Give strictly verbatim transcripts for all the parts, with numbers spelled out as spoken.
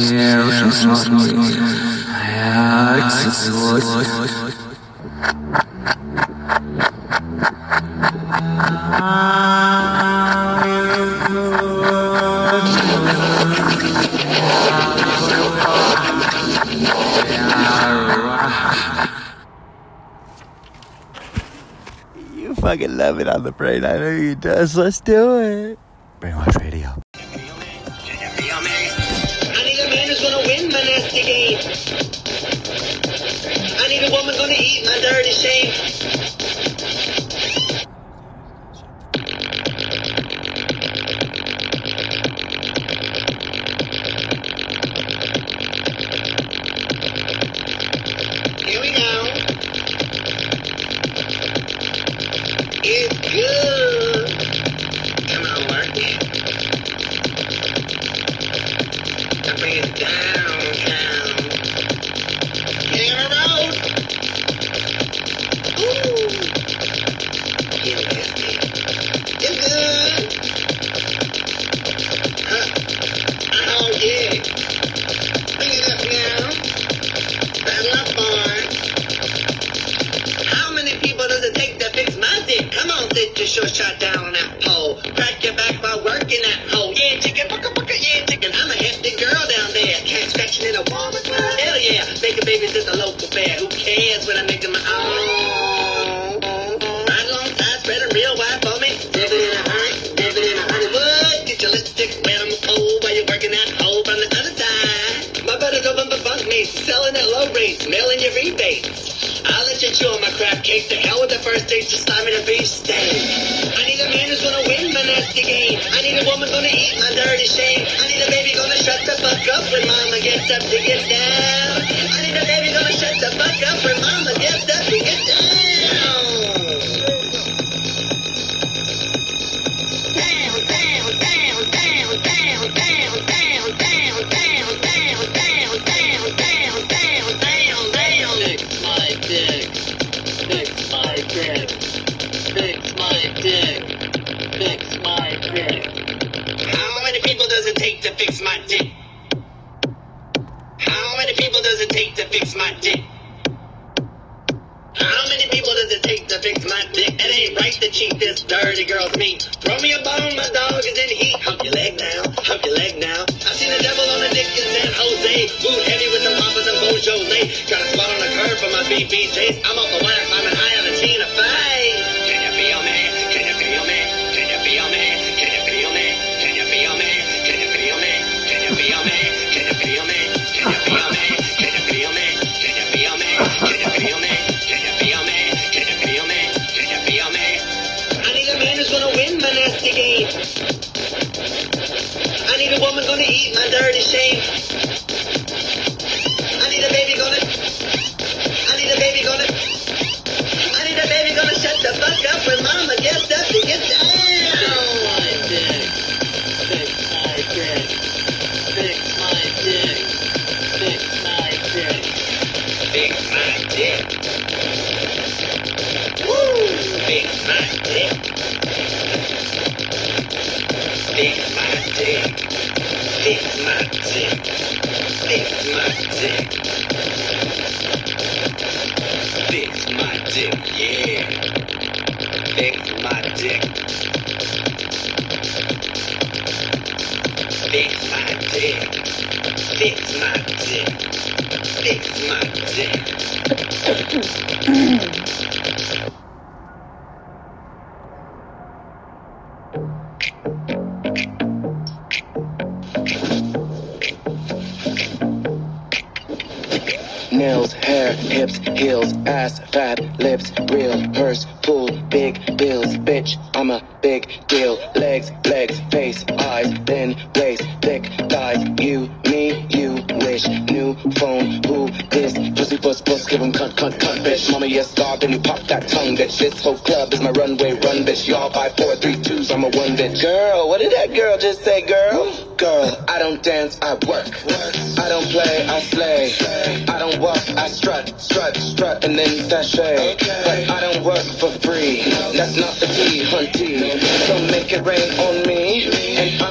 You fucking love it on the brain. I know you does. Let's do it. Brainwash Radio.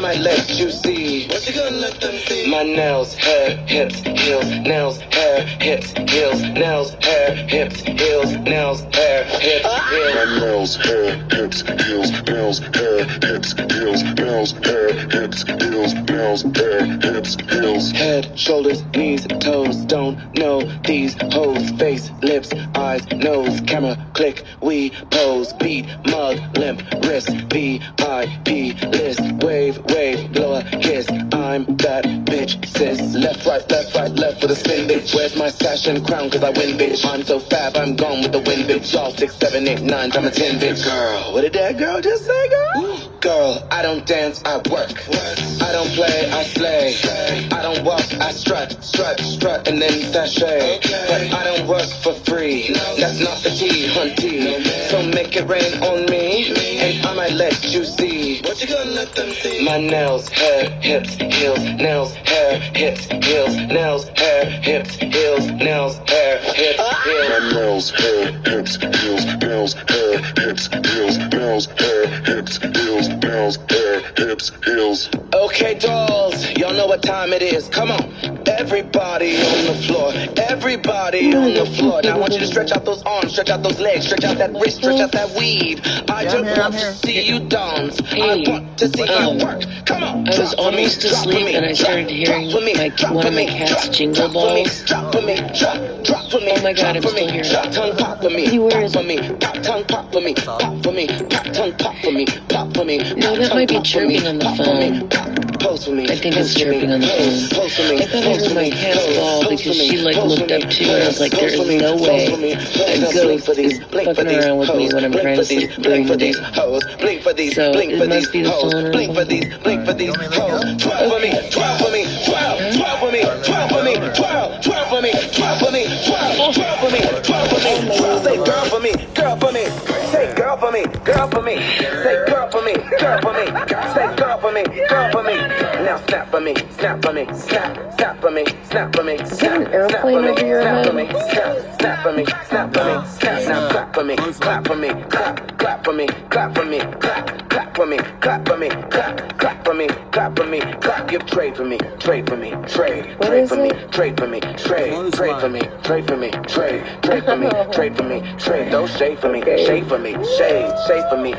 might let you see. What you gonna let them see? My nails, hair, hips, heels, nails, hair, hips, heels, nails, hair, hips, heels, nails, hair, hips, heels. My nails, hair, hips, heels, nails, hair, hips, heels, nails, hair, hips, heels, nails, hair, hips, heels. Head, shoulders, knees, toes, don't know these hoes. Face, lips, eyes, nose, camera, click, we pose, beat, mug, limp, wrist, V I P list, wave, wave, blow a kiss. I'm that bitch, sis. Left, right, left, right, left for the spin, bitch. Where's my sash and crown? Cause I win, bitch. I'm so fab, I'm gone with the wind, bitch. Y'all six, seven, eight, nine, I'm a ten, bitch. Girl, what did that girl just say, girl? Girl, I don't dance, I work. I don't play, I slay. I don't walk, I strut, strut, strut, and then sashay. But I don't work for free. That's not the tea, hunty. So make it rain on me, and I might let you see. What you gonna let them see? My nails, hair, hips, heels, nails, hair, hips, heels, nails, hair, hips, heels, nails, hair, hips, heels. My nails, hair, hips, heels, nails, hair, hips, heels, nails, hair, hips, heels. Bells, hair, hips, heels. Okay, dolls, y'all know what time it is. Come on, everybody on the floor. Everybody on the floor. Now I want you to stretch out those arms, stretch out those legs, stretch out that wrist, stretch out that weave. I yeah, just here, want to see you dance. Hey, I want to see um, you work. Come on. I was almost asleep and I started hearing like one of my cat's jingle balls. Oh my God, I'm still here. Pop tongue pop for me. Pop for me. Pop tongue pop for me. Pop for me. Pop tongue pop for me. Pop for me. No, that might be chirping on the phone. I think it's chirping on the phone. I thought it was my cat's ball because she like looked up to me and I was like, there is no way a ghost is fucking around with me when I'm trying to sleep during the day. So it must be the phone or Shake for me, shake for me, shake, shake for me, shake for me, shake, don't shake for me, shake for me, shake, shake for me, shake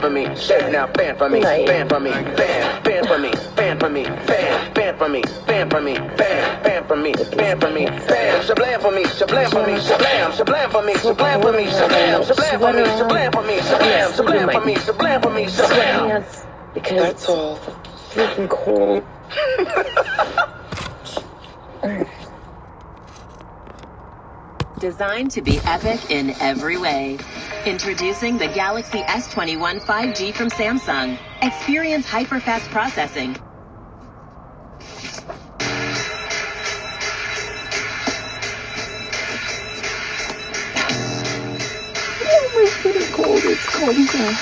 for me, shake now, fan for me, fan for me, fan, fan for me, fan for me, fan, fan for me, fan for me, fan, fan for me, fan for me, fan, shablam for me, shablam for me, shablam, shablam for me, shablam for me, shablam, shablam for me, shablam for me, shablam, shablam for me, shablam for me, shablam. Because that's all freaking cold. Designed to be epic in every way. Introducing the Galaxy S twenty-one five G from Samsung. Experience hyper-fast processing. Oh my goodness, cold, it's cold, it's cold.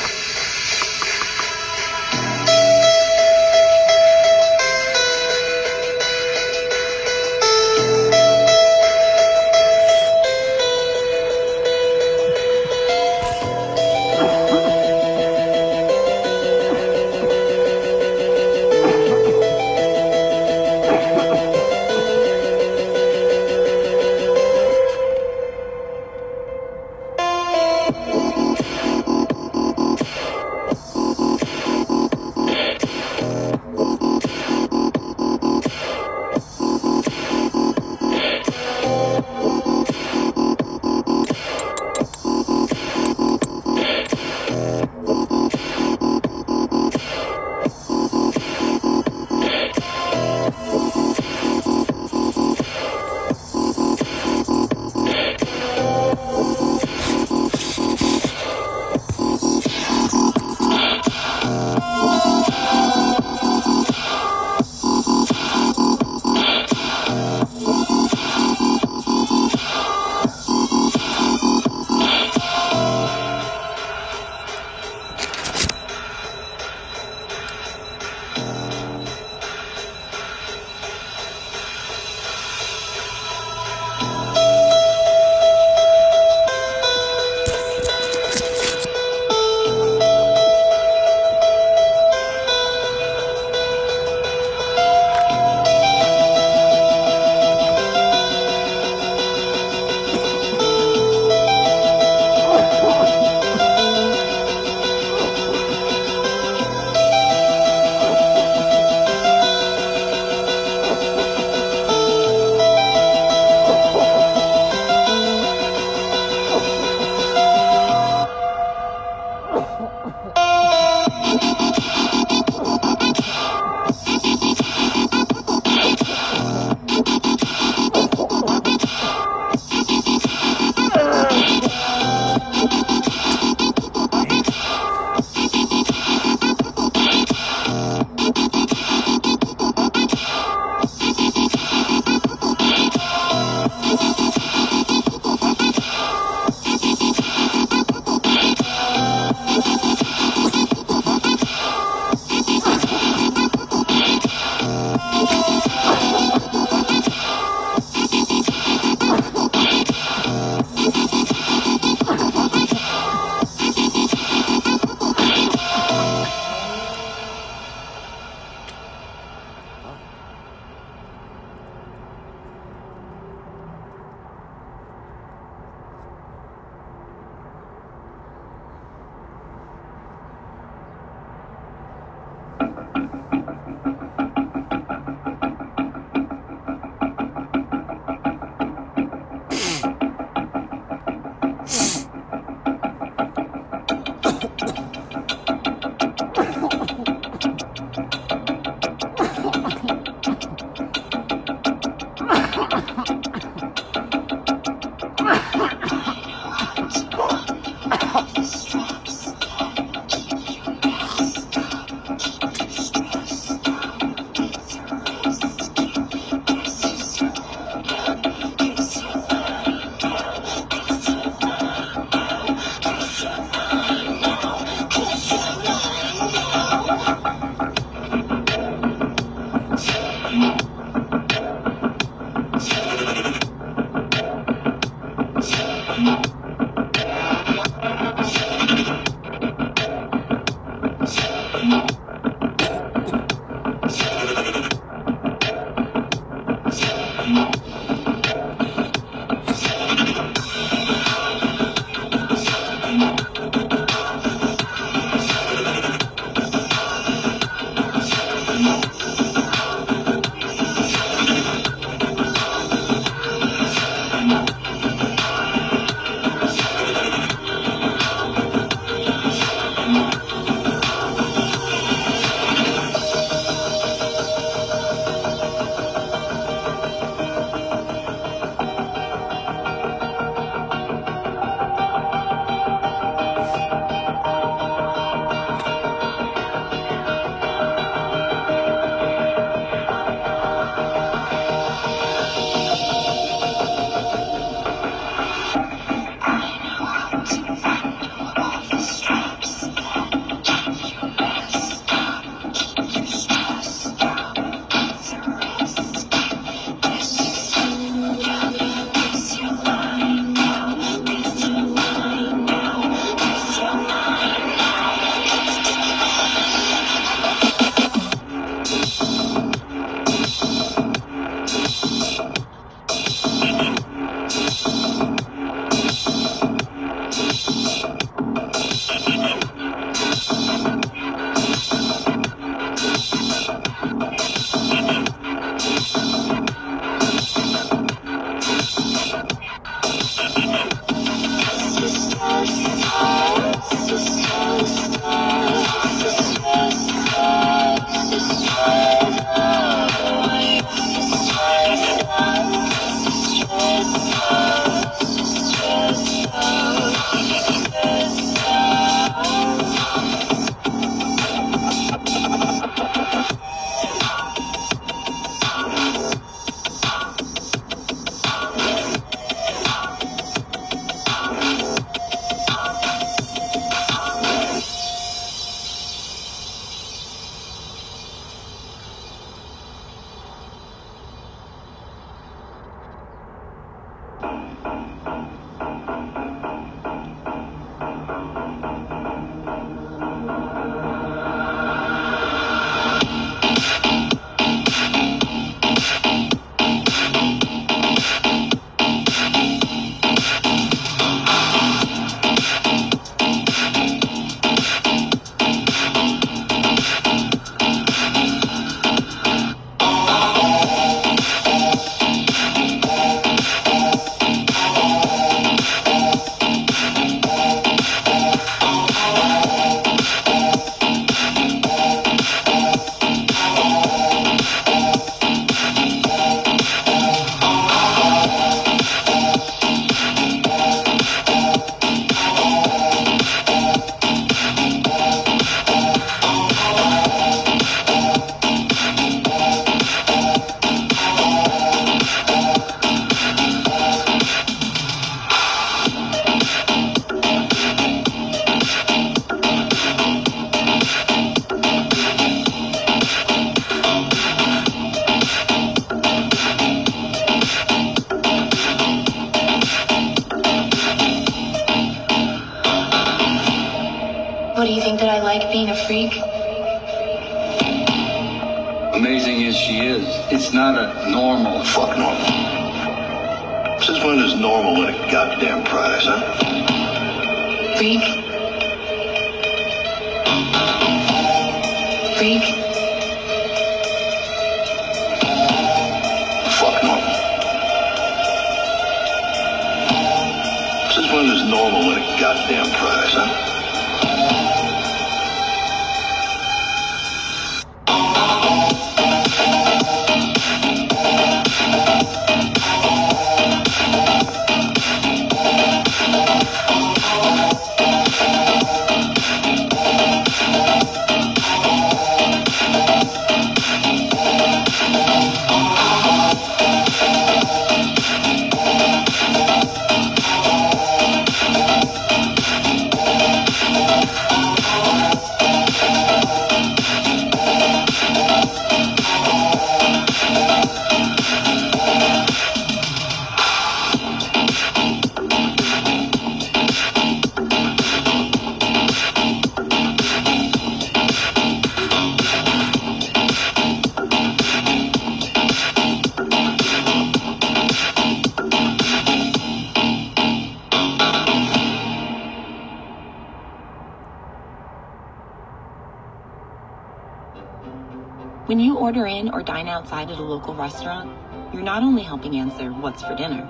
When you order in or dine outside at a local restaurant, you're not only helping answer what's for dinner,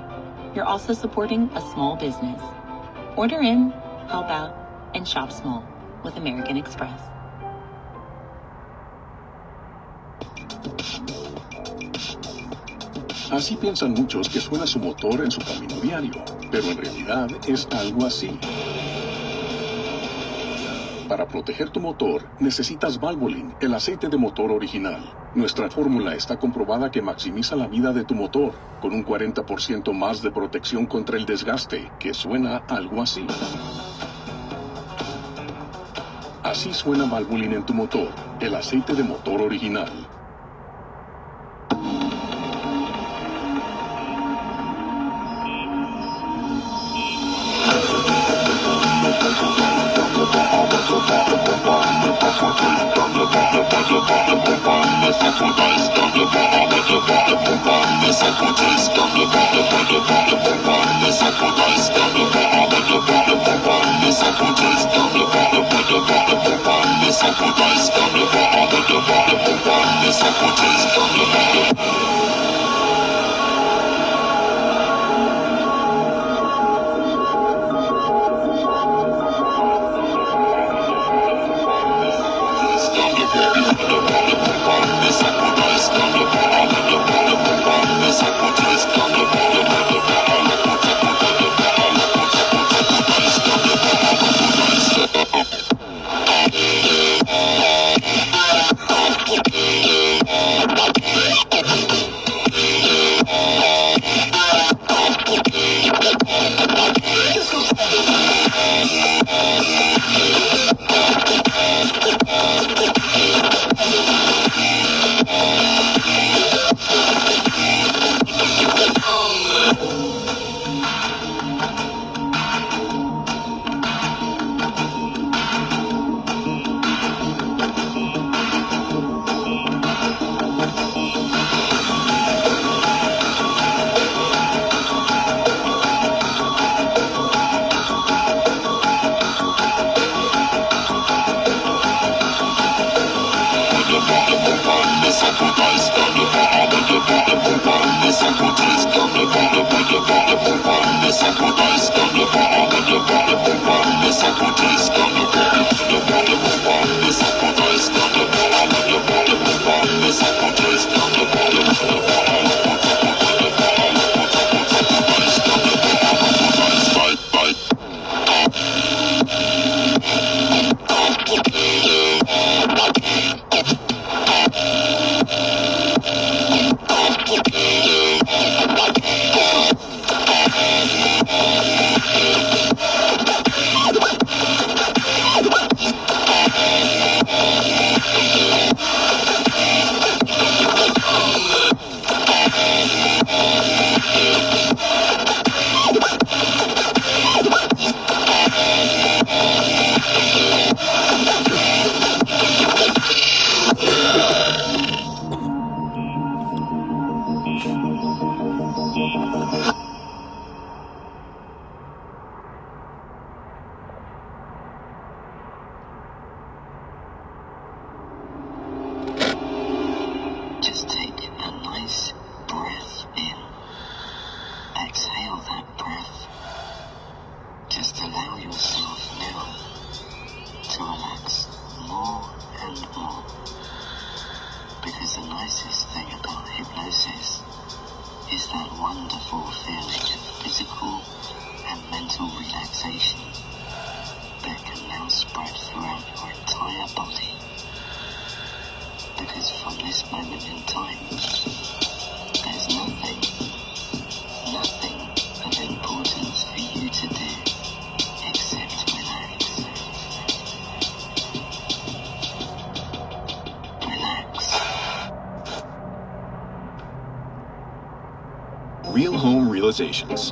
you're also supporting a small business. Order in, help out, and shop small with American Express. Así piensan muchos que suena su motor en su camino diario, pero en realidad es algo así. Para proteger tu motor, necesitas Valvoline, el aceite de motor original. Nuestra fórmula está comprobada que maximiza la vida de tu motor, con un cuarenta por ciento más de protección contra el desgaste, que suena algo así. Así suena Valvoline en tu motor, el aceite de motor original.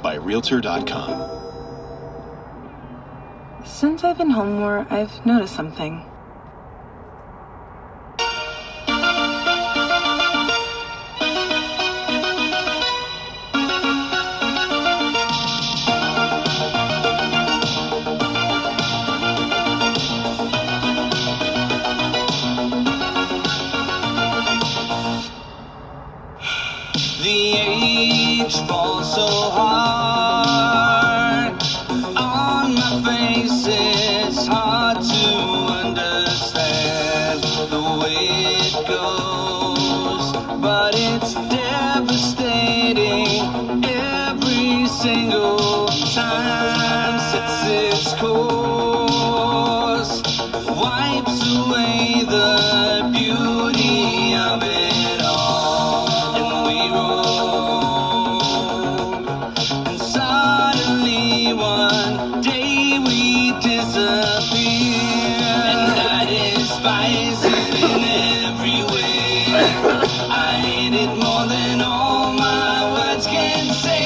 By Realtor dot com. Since I've been home more, I've noticed something. single time sets its course, wipes away the beauty of it all, and we roam, and suddenly one day we disappear, and I despise it in every way, I hate it more than all my words can say.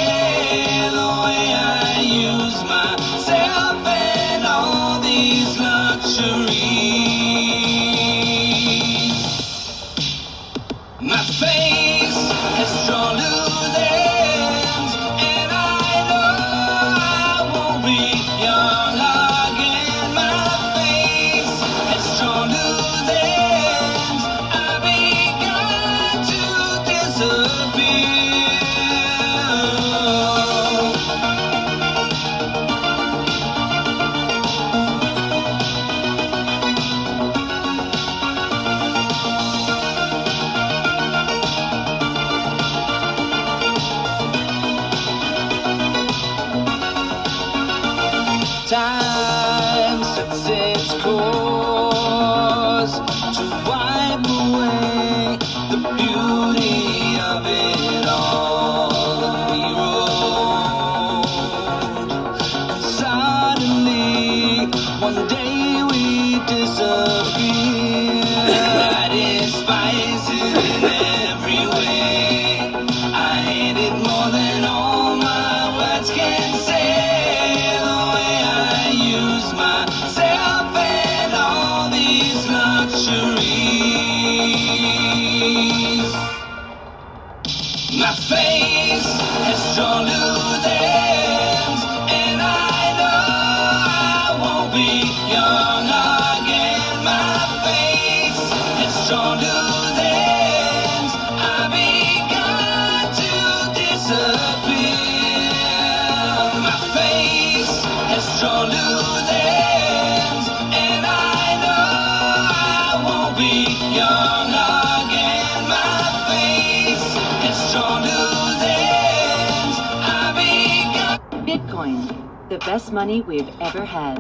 Best money we've ever had.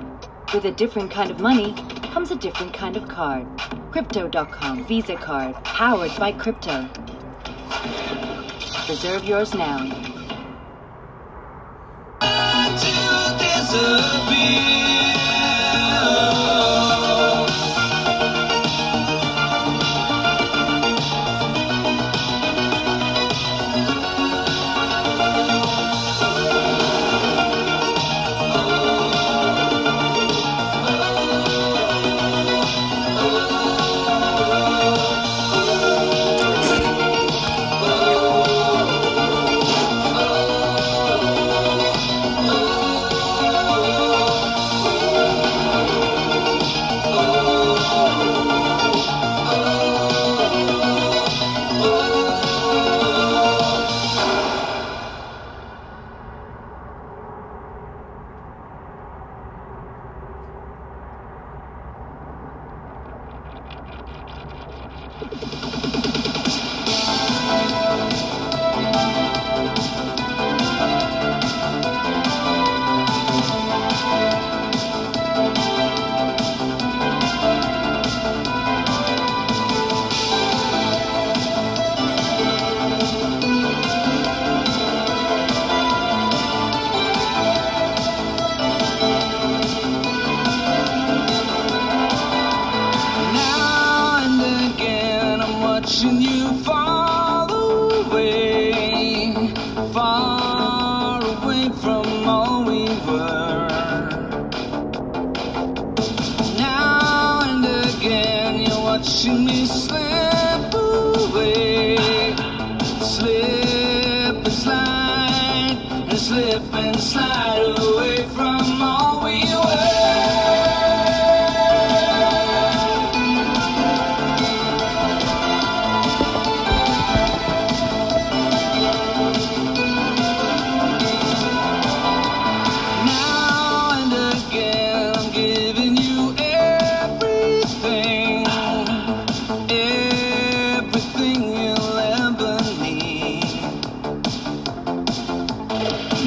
With a different kind of money comes a different kind of card. Crypto dot com Visa card, powered by crypto. Reserve yours now.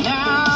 Now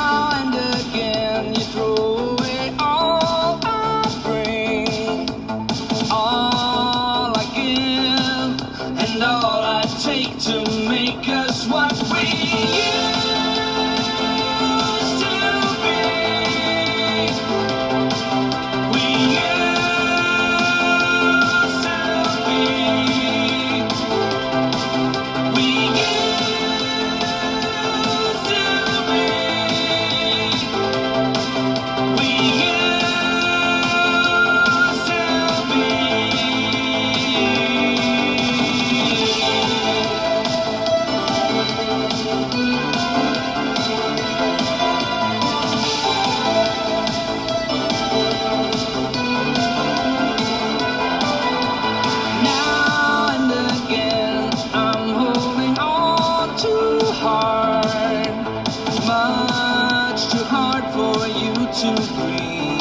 to breathe.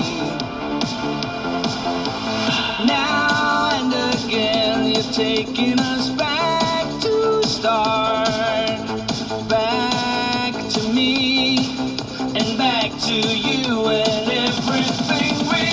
Now and again, you're taking us back to start, back to me, and back to you and everything we used.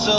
It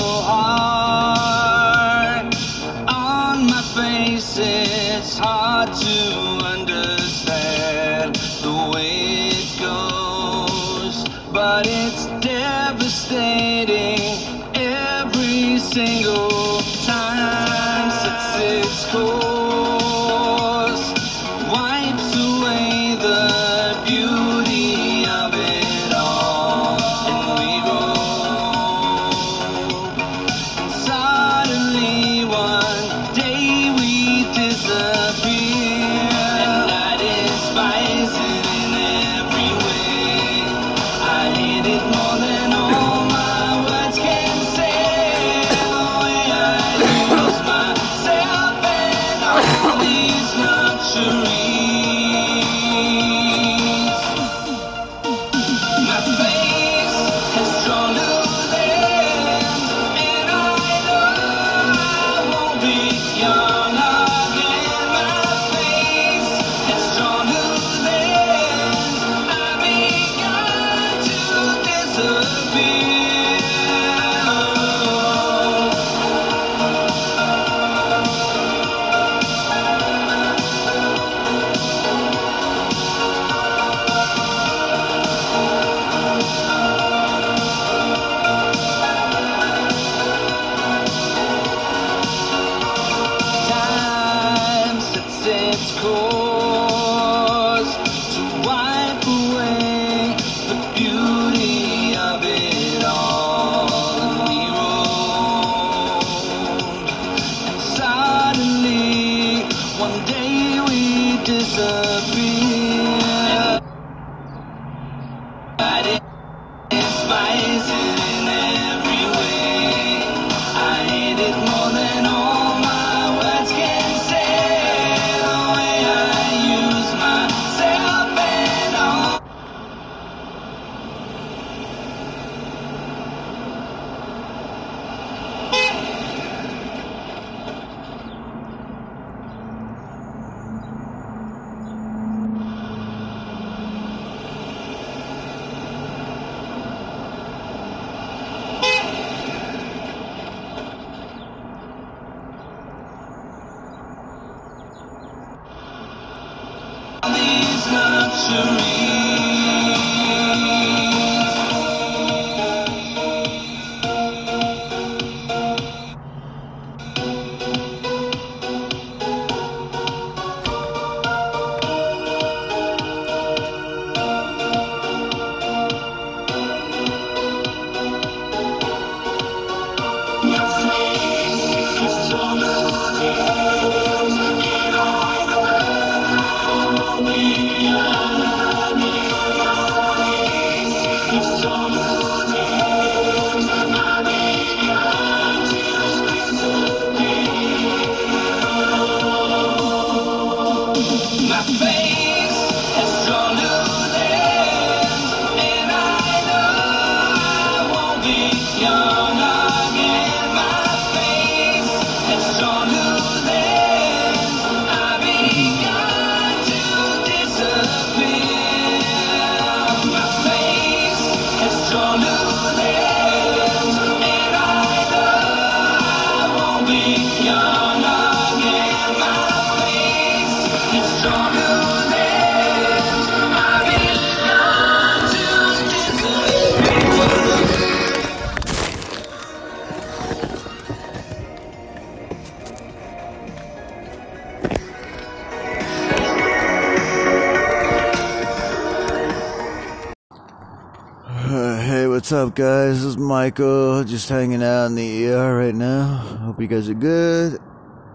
What's up, guys? This is Michael, just hanging out in the E R right now. Hope you guys are good.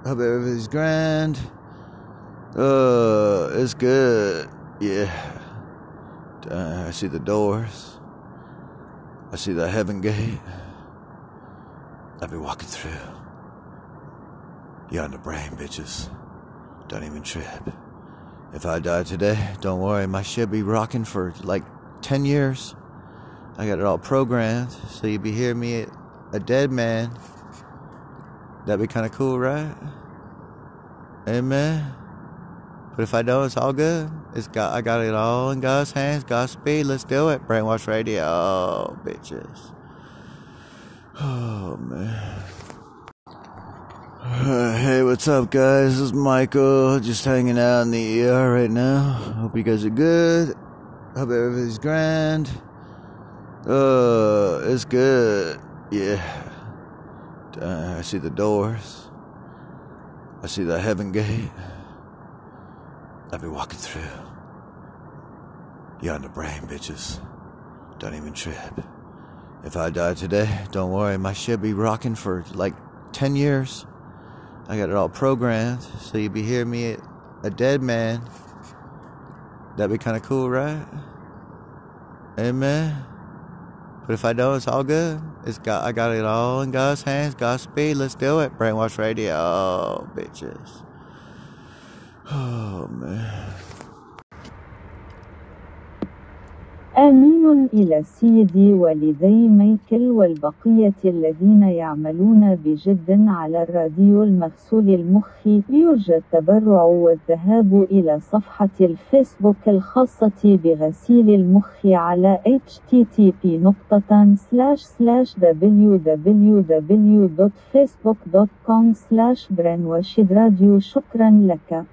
Hope everything's grand. Uh, it's good. Yeah. Uh, I see the doors. I see the heaven gate. I've been walking through. You're on the brain, bitches. Don't even trip. If I die today, don't worry. My shit be rocking for like ten years. I got it all programmed, so you'll be hearing me a dead man. That'd be kind of cool, right? Amen. But if I don't, it's all good. It's got, I got it all in God's hands. Godspeed. Let's do it. Brainwash Radio, oh, bitches. Oh, man. Uh, hey, what's up, guys? This is Michael, just hanging out in the E R right now. Hope you guys are good. Hope everything's grand. Uh, it's good. Yeah. Uh, I see the doors. I see the heaven gate. I've been walking through. You're on the brain, bitches. Don't even trip. If I die today, don't worry. My shit be rocking for like ten years. I got it all programmed, so you'll be hearing me a dead man. That'd be kind of cool, right? Amen. But if I don't, it's all good. It's got, I got it all in God's hands. Godspeed. Let's do it. Brainwash Radio, oh, bitches. Oh, man. آمين إلى السيد والدي مايكل والبقية الذين يعملون بجد على الراديو المغسول المخي. يرجى التبرع والذهاب إلى صفحة الفيسبوك الخاصة بغسيل المخ على h t t p colon slash slash w w w dot facebook dot com slash brainwashradio. شكرا لك.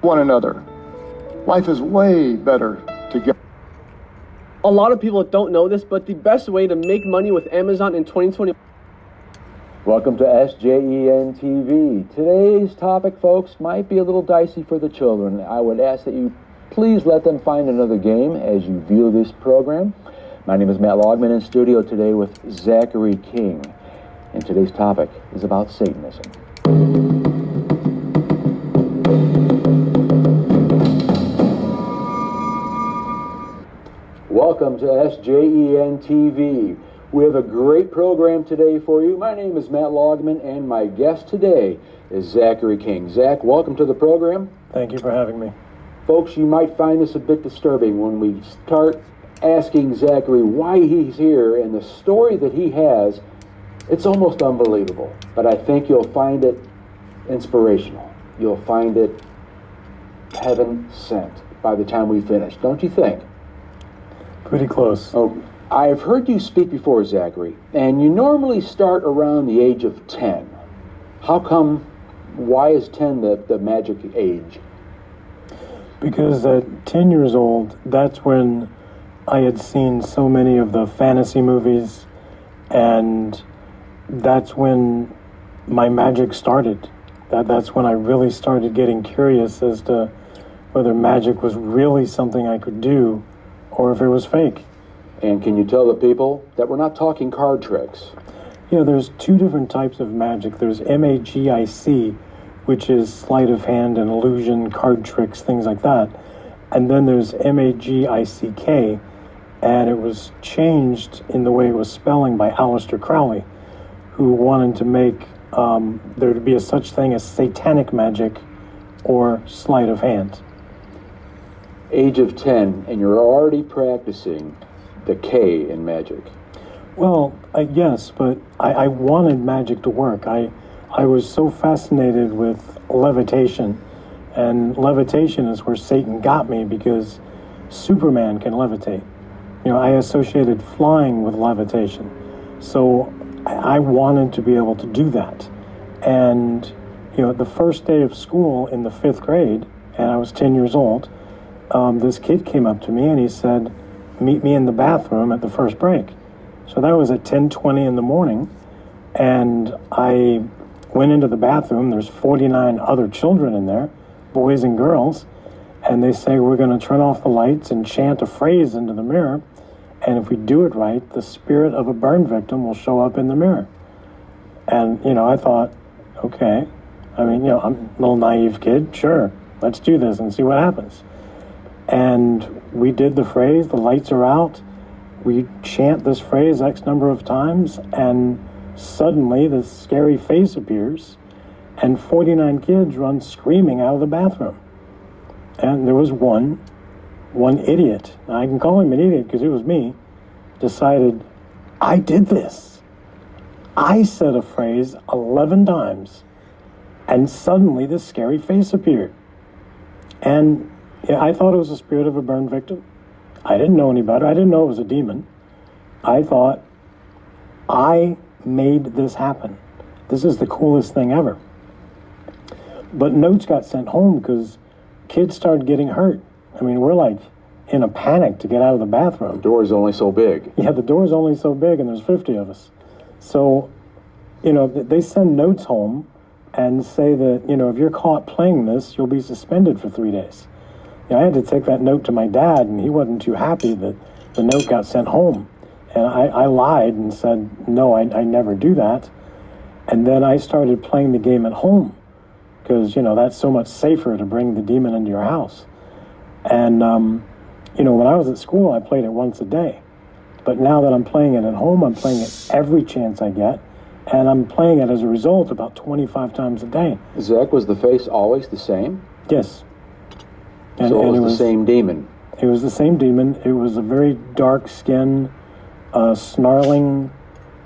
one another. Life is way better together. A lot of people don't know this, but the best way to make money with Amazon in twenty twenty. Welcome to S J E N T V. Today's topic, folks, might be a little dicey for the children. I would ask that you please let them find another game as you view this program. My name is Matt Logman, in studio today with Zachary King. And today's topic is about Satanism. Welcome to S J E N T V. We have a great program today for you. My name is Matt Logman, and my guest today is Zachary King. Zach, welcome to the program. Thank you for having me. Folks, you might find this a bit disturbing when we start asking Zachary why he's here, and the story that he has, it's almost unbelievable. But I think you'll find it inspirational. You'll find it heaven sent by the time we finish, don't you think? Pretty close. Oh. I've heard you speak before, Zachary, and you normally start around the age of ten. How come, why is ten the, the magic age? Because at ten years old, that's when I had seen so many of the fantasy movies, and that's when my magic started. That, that's when I really started getting curious as to whether magic was really something I could do or if it was fake. And can you tell the people that we're not talking card tricks? Yeah, there's two different types of magic. There's M A G I C, which is sleight of hand and illusion, card tricks, things like that. And then there's M A G I C K, and it was changed in the way it was spelling by Aleister Crowley, who wanted to make um, there to be a such thing as satanic magic or sleight of hand. Age of ten, and you're already practicing the K in magic. Well, uh, yes, but I, I wanted magic to work. I, I was so fascinated with levitation, and levitation is where Satan got me because Superman can levitate. You know, I associated flying with levitation, so I wanted to be able to do that. And, you know, the first day of school in the fifth grade, and I was ten years old, um, this kid came up to me and he said, "Meet me in the bathroom at the first break." So that was at ten twenty in the morning, and I went into the bathroom. There's forty-nine other children in there, boys and girls, and they say, "We're going to turn off the lights and chant a phrase into the mirror, and if we do it right, the spirit of a burn victim will show up in the mirror." And, you know, I thought, okay, I mean, you know, I'm a little naive kid, sure, let's do this and see what happens. And we did the phrase, the lights are out, we chant this phrase X number of times, and suddenly this scary face appears, and forty-nine kids run screaming out of the bathroom. And there was one, one idiot, I can call him an idiot because it was me, decided, I did this. I said a phrase eleven times, and suddenly this scary face appeared. And yeah, I thought it was the spirit of a burn victim. I didn't know any better. I didn't know it was a demon. I thought, I made this happen. This is the coolest thing ever. But notes got sent home because kids started getting hurt. I mean, we're like in a panic to get out of the bathroom. The door's only so big. Yeah, the door's only so big, and there's fifty of us. So, you know, they send notes home and say that, you know, if you're caught playing this, you'll be suspended for three days. I had to take that note to my dad, and he wasn't too happy that the note got sent home. And I, I lied and said, no, I, I never do that. And then I started playing the game at home because, you know, that's so much safer to bring the demon into your house. And, um, you know, when I was at school, I played it once a day. But now that I'm playing it at home, I'm playing it every chance I get. And I'm playing it as a result about twenty-five times a day. Zach, was the face always the same? Yes. And, so it was, and it was the same demon. It was the same demon. It was a very dark skin, uh, snarling.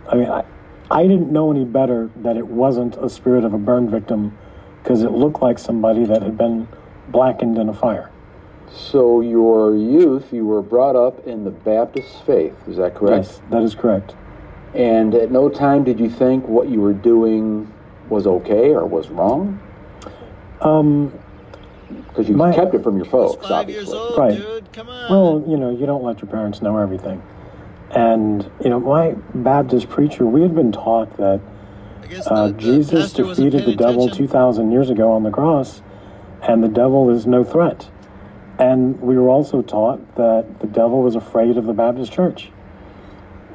I mean, I, I didn't know any better that it wasn't a spirit of a burn victim because it looked like somebody that had been blackened in a fire. So your youth, you were brought up in the Baptist faith. Is that correct? Yes, that is correct. And at no time did you think what you were doing was okay or was wrong? Um... Because you My, kept it from your folks, obviously. Old, right. Dude, come on. Well, you know, you don't let your parents know everything. And, you know, my Baptist preacher, we had been taught that uh, the, the Jesus defeated the devil two thousand years ago on the cross, and the devil is no threat. And we were also taught that the devil was afraid of the Baptist church.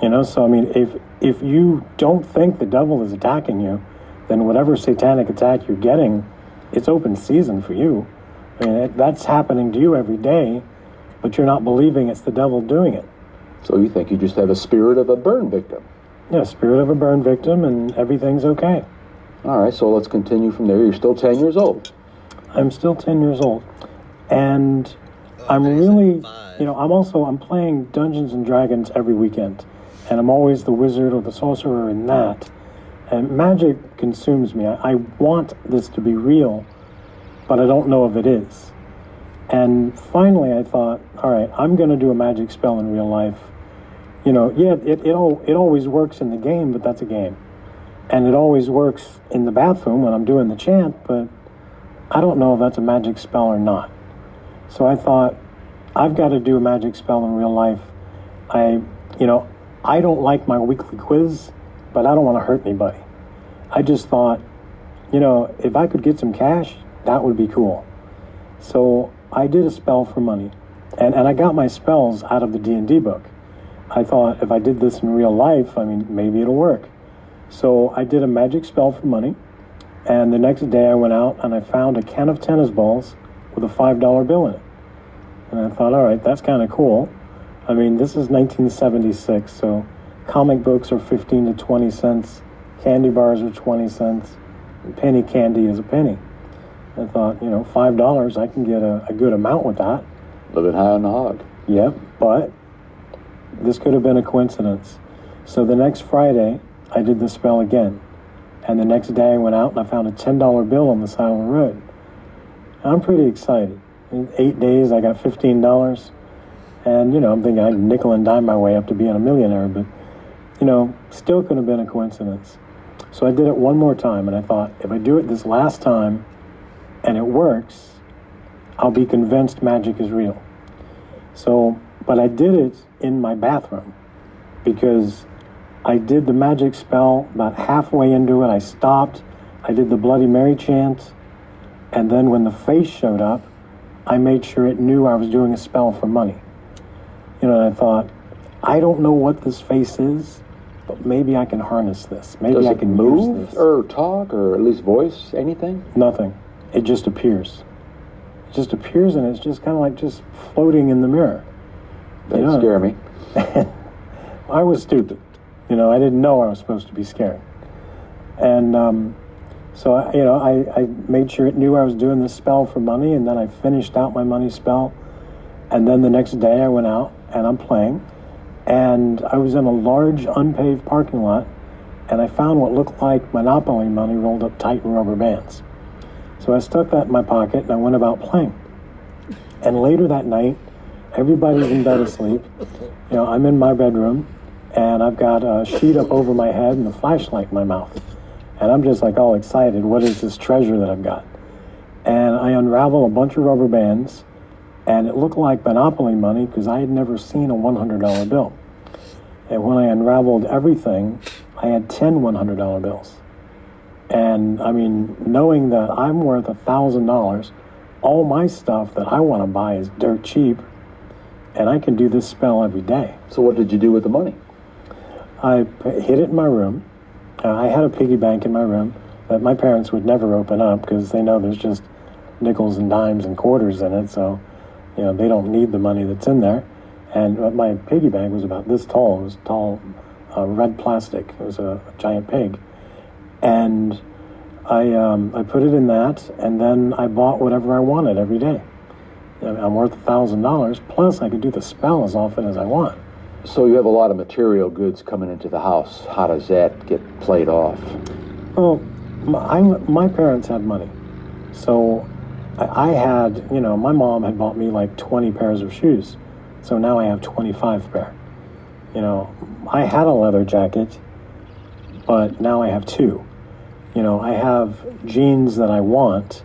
You know, so, I mean, if if you don't think the devil is attacking you, then whatever satanic attack you're getting, it's open season for you. I mean, it, that's happening to you every day, but you're not believing it's the devil doing it. So you think you just have a spirit of a burn victim. Yeah, spirit of a burn victim, and everything's okay. All right, so let's continue from there. You're still ten years old. I'm still ten years old. And I'm really, you know, I'm also, I'm playing Dungeons and Dragons every weekend. And I'm always the wizard or the sorcerer in that. And magic consumes me. I, I want this to be real, but I don't know if it is. And finally I thought, all right, I'm going to do a magic spell in real life. You know, yeah, it, it, all, it always works in the game, but that's a game. And it always works in the bathroom when I'm doing the chant, but I don't know if that's a magic spell or not. So I thought, I've got to do a magic spell in real life. I, you know, I don't like my weekly quiz, but I don't want to hurt anybody. I just thought, you know, if I could get some cash, that would be cool. So I did a spell for money, and, and I got my spells out of the D and D book. I thought if I did this in real life, I mean, maybe it'll work. So I did a magic spell for money, and the next day I went out and I found a can of tennis balls with a five dollar bill in it. And I thought, all right, that's kind of cool. I mean, this is nineteen seventy-six, so comic books are fifteen to twenty cents, candy bars are twenty cents, and penny candy is a penny. I thought, you know, five dollars, I can get a, a good amount with that. A little bit high on the hog. Yep, yeah, but this could have been a coincidence. So the next Friday, I did the spell again. And the next day I went out and I found a ten dollar bill on the side of the road. And I'm pretty excited. In eight days, I got fifteen dollars. And, you know, I'm thinking I can nickel and dime my way up to being a millionaire. But, you know, still could have been a coincidence. So I did it one more time. And I thought, if I do it this last time, and it works, I'll be convinced magic is real. So, but I did it in my bathroom because I did the magic spell about halfway into it. I stopped, I did the Bloody Mary chant, and then when the face showed up, I made sure it knew I was doing a spell for money. You know, and I thought, I don't know what this face is, but maybe I can harness this. Maybe Does I can it move use this. Or talk or at least voice anything? Nothing. It just appears. It just appears, and it's just kind of like just floating in the mirror. That you know, scare me. I was stupid. You know, I didn't know I was supposed to be scared. And um, so, I, you know, I, I made sure it knew I was doing this spell for money, and then I finished out my money spell. And then the next day I went out, and I'm playing. And I was in a large, unpaved parking lot, and I found what looked like Monopoly money rolled up tight in rubber bands. So I stuck that in my pocket, and I went about playing. And later that night, everybody's in bed asleep. You know, I'm in my bedroom, and I've got a sheet up over my head and a flashlight in my mouth. And I'm just, like, all excited. What is this treasure that I've got? And I unravel a bunch of rubber bands, and it looked like Monopoly money because I had never seen a one hundred dollar bill. And when I unraveled everything, I had ten one hundred dollar bills. And, I mean, knowing that I'm worth one thousand dollars, all my stuff that I want to buy is dirt cheap, and I can do this spell every day. So what did you do with the money? I hid it in my room. Uh, I had a piggy bank in my room that my parents would never open up because they know there's just nickels and dimes and quarters in it, so, you know, they don't need the money that's in there. And my piggy bank was about this tall. It was tall, uh, red plastic. It was a, a giant pig. And I um, I put it in that, and then I bought whatever I wanted every day. I mean, I'm worth one thousand dollars, plus I could do the spell as often as I want. So you have a lot of material goods coming into the house. How does that get played off? Well, my, I, my parents had money. So I, I had, you know, my mom had bought me like twenty pairs of shoes. So now I have twenty-five pair. You know, I had a leather jacket, but now I have two. You know, I have jeans that I want,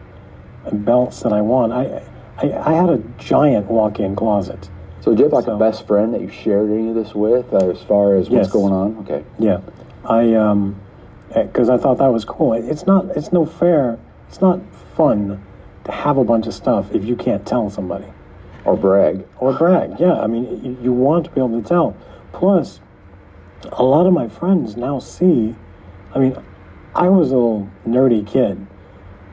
belts that I want. I I, I had a giant walk-in closet. So do you have like so, a best friend that you shared any of this with, uh, as far as what's yes. going on? Okay. Yeah, I um, because I thought that was cool. It's not. It's no fair. It's not fun to have a bunch of stuff if you can't tell somebody. Or brag. Or brag. Yeah. I mean, you, you want to be able to tell. Plus, a lot of my friends now see. I mean, I was a little nerdy kid,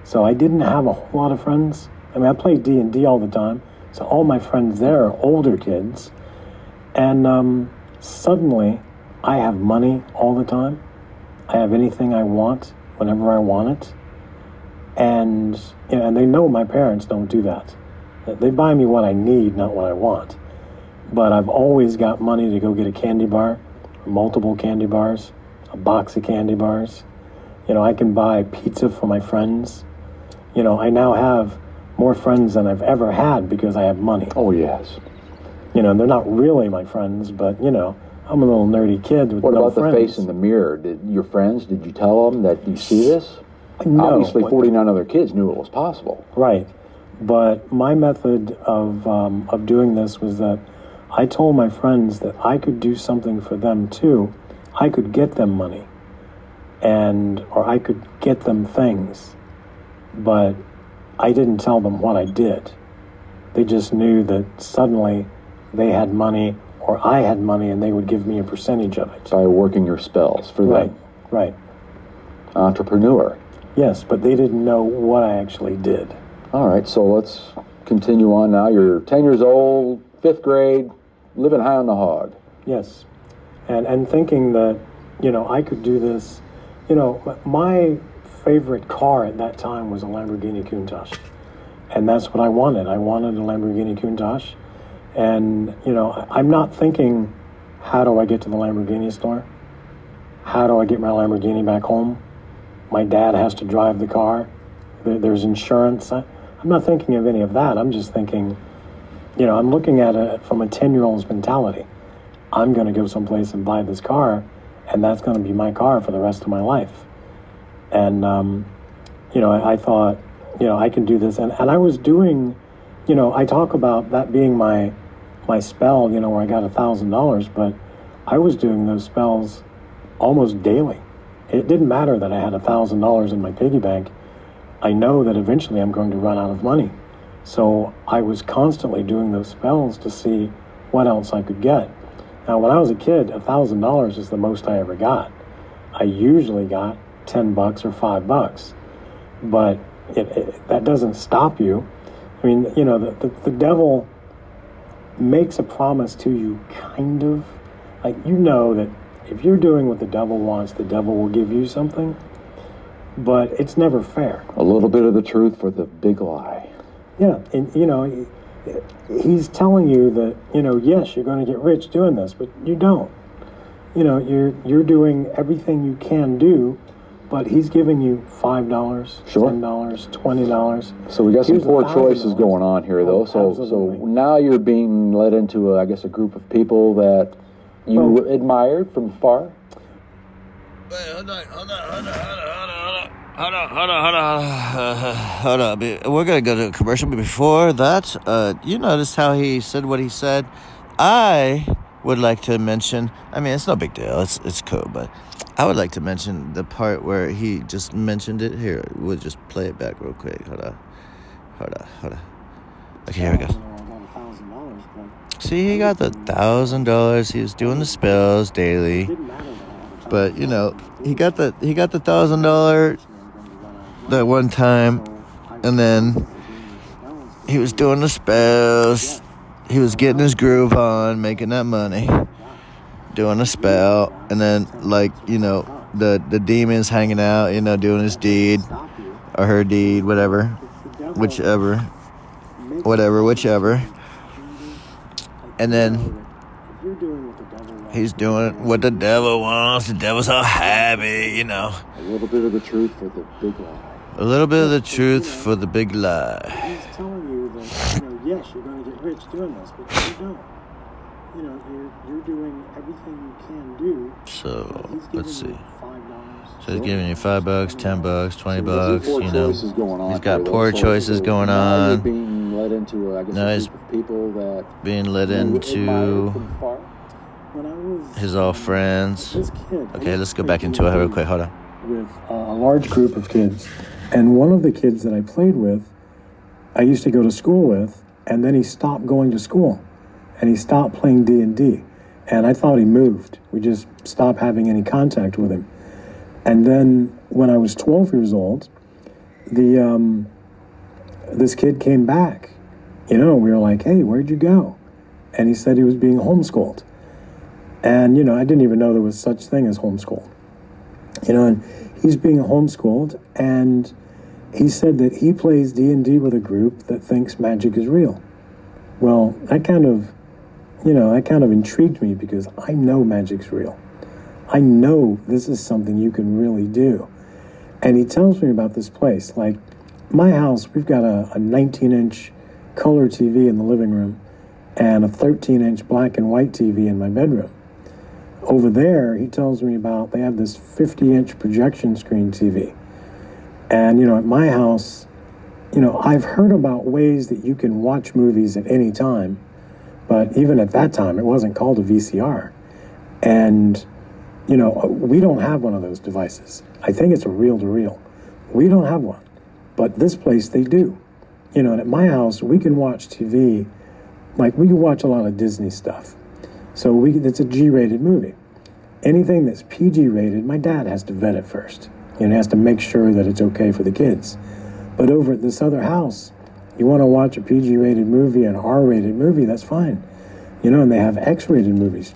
so I didn't have a whole lot of friends. I mean, I played D and D all the time, so all my friends there are older kids. And um, suddenly, I have money all the time. I have anything I want whenever I want it. And you know, and they know my parents don't do that. They buy me what I need, not what I want. But I've always got money to go get a candy bar, multiple candy bars, a box of candy bars. You know, I can buy pizza for my friends. You know, I now have more friends than I've ever had because I have money. Oh, yes. You know, they're not really my friends, but, you know, I'm a little nerdy kid with no friends. What about the face in the mirror? Did your friends, did you tell them that you see this? No. Obviously, forty-nine other kids knew it was possible. Right. But my method of um, of doing this was that I told my friends that I could do something for them, too. I could get them money. And or I could get them things, but I didn't tell them what I did. They just knew that suddenly they had money or I had money, and they would give me a percentage of it by working your spells for right, them. Right, right. Entrepreneur. Yes, but they didn't know what I actually did. All right, so let's continue on now. You're ten years old, fifth grade, living high on the hog. Yes, and and thinking that you know I could do this. You know, my favorite car at that time was a Lamborghini Countach, and that's what I wanted. I wanted a Lamborghini Countach, and, you know, I'm not thinking, how do I get to the Lamborghini store? How do I get my Lamborghini back home? My dad has to drive the car. There's insurance. I'm not thinking of any of that. I'm just thinking, you know, I'm looking at it from a ten-year-old's mentality. I'm going to go someplace and buy this car, and that's going to be my car for the rest of my life. And, um, you know, I, I thought, you know, I can do this. And, and I was doing, you know, I talk about that being my my spell, you know, where I got a thousand dollars, but I was doing those spells almost daily. It didn't matter that I had a thousand dollars in my piggy bank. I know that eventually I'm going to run out of money. So I was constantly doing those spells to see what else I could get. Now, when I was a kid, a thousand dollars is the most I ever got. I usually got ten bucks or five bucks. But it, it, that doesn't stop you. I mean, you know, the, the, the devil makes a promise to you, kind of. Like, you know that if you're doing what the devil wants, the devil will give you something. But it's never fair. A little bit of the truth for the big lie. Yeah, and, you know... He's telling you that, you know, yes, you're going to get rich doing this, but you don't. You know, you're you're doing everything you can do, but he's giving you five dollars, sure. ten dollars, twenty dollars. So we got Here's some poor choices going on here, though. Oh, so absolutely. So now you're being led into, a, I guess, a group of people that you well, admired from far. Wait, hold on, hold on, hold on, hold on. Hold on, hold on, hold on, uh, hold on. We're going to go to a commercial. But before that, uh, you noticed how he said what he said? I would like to mention, I mean, it's no big deal. It's it's cool, but I would like to mention the part where he just mentioned it. Here, we'll just play it back real quick. Hold on, hold on, hold on. Okay, here we go. See, he got the a thousand dollars. He was doing the spells daily. But, you know, he got the he got the a thousand dollars. That one time, and then he was doing the spells, he was getting his groove on, making that money, doing a spell, and then, like, you know, the the demon's hanging out, you know, doing his deed or her deed, whatever, whichever, whatever, whichever, and then he's doing what the devil wants. The devil's so happy, you know. A little bit of the truth for the big lie. A little bit of the truth for the big lie. He's telling you that, you know, yes, you're going to get rich doing this, but you don't. you know, you're you're doing everything you can do. So let's see. So he's giving you five bucks, ten bucks, twenty bucks. You know, he's got poor choices going on. No, he's being led into his all friends. Okay, let's go back into it real quick. Hold on. With a large group of kids, and one of the kids that I played with, I used to go to school with, and then he stopped going to school, and he stopped playing D and D, and I thought he moved. We just stopped having any contact with him. And then when I was twelve years old, the um, this kid came back. You know, we were like, "Hey, where'd you go?" And he said he was being homeschooled, and you know, I didn't even know there was such thing as homeschool. You know, and he's being homeschooled, and he said that he plays D and D with a group that thinks magic is real. Well, that kind of, you know, that kind of intrigued me because I know magic's real. I know this is something you can really do. And he tells me about this place. Like, my house, we've got a nineteen-inch color T V in the living room and a thirteen-inch black and white T V in my bedroom. Over there, he tells me about, they have this fifty-inch projection screen T V. And, you know, at my house, you know, I've heard about ways that you can watch movies at any time, but even at that time, it wasn't called a V C R. And, you know, we don't have one of those devices. I think it's a reel-to-reel. We don't have one, but this place, they do. You know, and at my house, we can watch T V, like we can watch a lot of Disney stuff. So we, it's a G-rated movie. Anything that's P G rated, my dad has to vet it first. You know, he has to make sure that it's okay for the kids. But over at this other house, you want to watch a P G rated movie, an R rated movie, that's fine. You know, and they have X rated movies.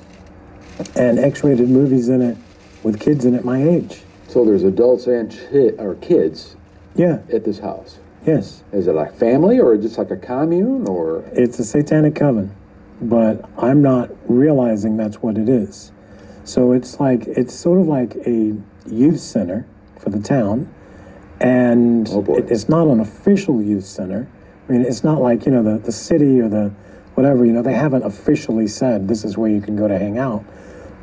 And X rated movies in it with kids in it my age. So there's adults and chi- or kids yeah. at this house? Yes. Is it like family or just like a commune? Or it's a satanic coven. But I'm not realizing that's what it is. So it's like, it's sort of like a youth center for the town, and oh boy. It, it's not an official youth center. I mean, it's not like, you know, the, the city or the whatever, you know, they haven't officially said this is where you can go to hang out.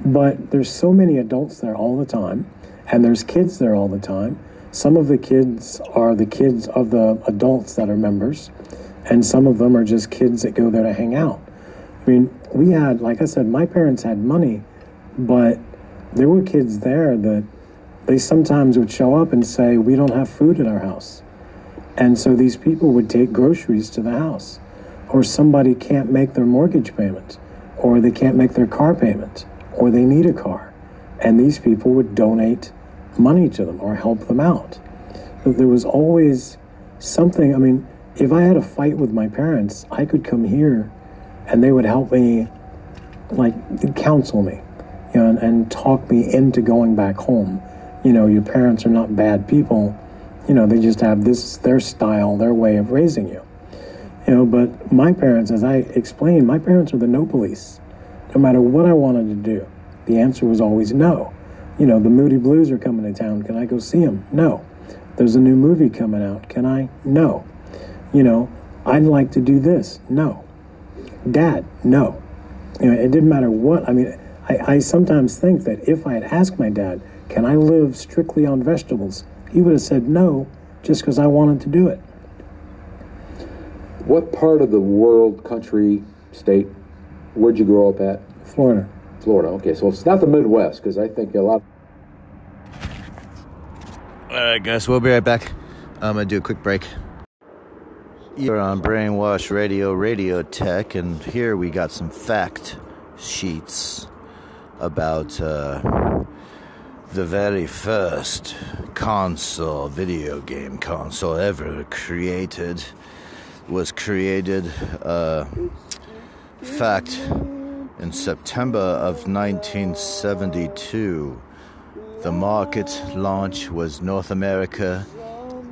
But there's so many adults there all the time, and there's kids there all the time. Some of the kids are the kids of the adults that are members, and some of them are just kids that go there to hang out. I mean, we had, like I said, my parents had money, but there were kids there that they sometimes would show up and say, we don't have food at our house. And so these people would take groceries to the house, or somebody can't make their mortgage payment, or they can't make their car payment, or they need a car. And these people would donate money to them or help them out. There was always something. I mean, if I had a fight with my parents, I could come here and they would help me, like, counsel me, you know, and, and talk me into going back home. You know, your parents are not bad people. You know, they just have this, their style, their way of raising you. You know, but my parents, as I explained, my parents are the no police. No matter what I wanted to do, the answer was always no. You know, the Moody Blues are coming to town. Can I go see them? No. There's a new movie coming out. Can I? No. You know, I'd like to do this. No. Dad, no. You know, it didn't matter what. I mean, I, I sometimes think that if I had asked my dad, can I live strictly on vegetables, he would have said no, just because I wanted to do it. What part of the world, country, state, where'd you grow up at? Florida. Florida, okay. So it's not the Midwest, because I think a lot. All right, guys, we'll be right back. I'm going to do a quick break. You're on Brainwash Radio, Radio Tech, and here we got some fact sheets about uh, the very first console, video game console ever created, was created, uh, fact, in September of nineteen seventy-two. The market launch was North America.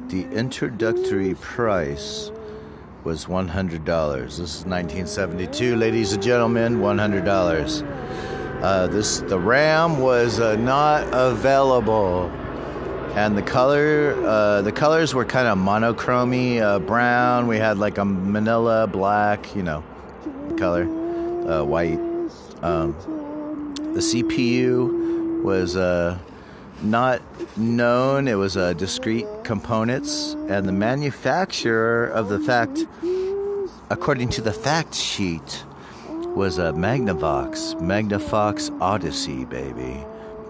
The introductory price was one hundred dollars. This is nineteen seventy-two, ladies and gentlemen, one hundred dollars. Uh, this the RAM was uh, not available, and the color uh, the colors were kind of monochromy, uh, brown. We had like a manila black, you know, color, uh, white, Um, the C P U was uh, not known. It was uh, discrete components. And the manufacturer of the fact, according to the fact sheet, was a Magnavox. Magnavox Odyssey, baby.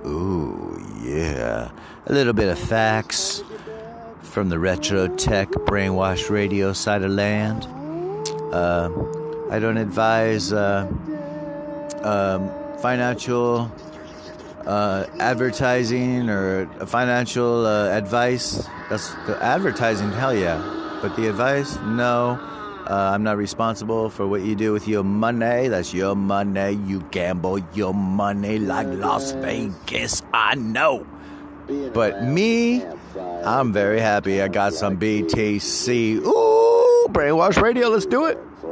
Ooh, yeah. A little bit of facts from the retro tech brainwash radio side of land. Uh, I don't advise uh, um, financial uh, advertising or financial uh, advice. That's the advertising, hell yeah. But the advice, no. Uh, I'm not responsible for what you do with your money. That's your money. You gamble your money like Las Vegas. I know. But me, I'm very happy. I got some B T C. Ooh, Brainwash Radio. Let's do it.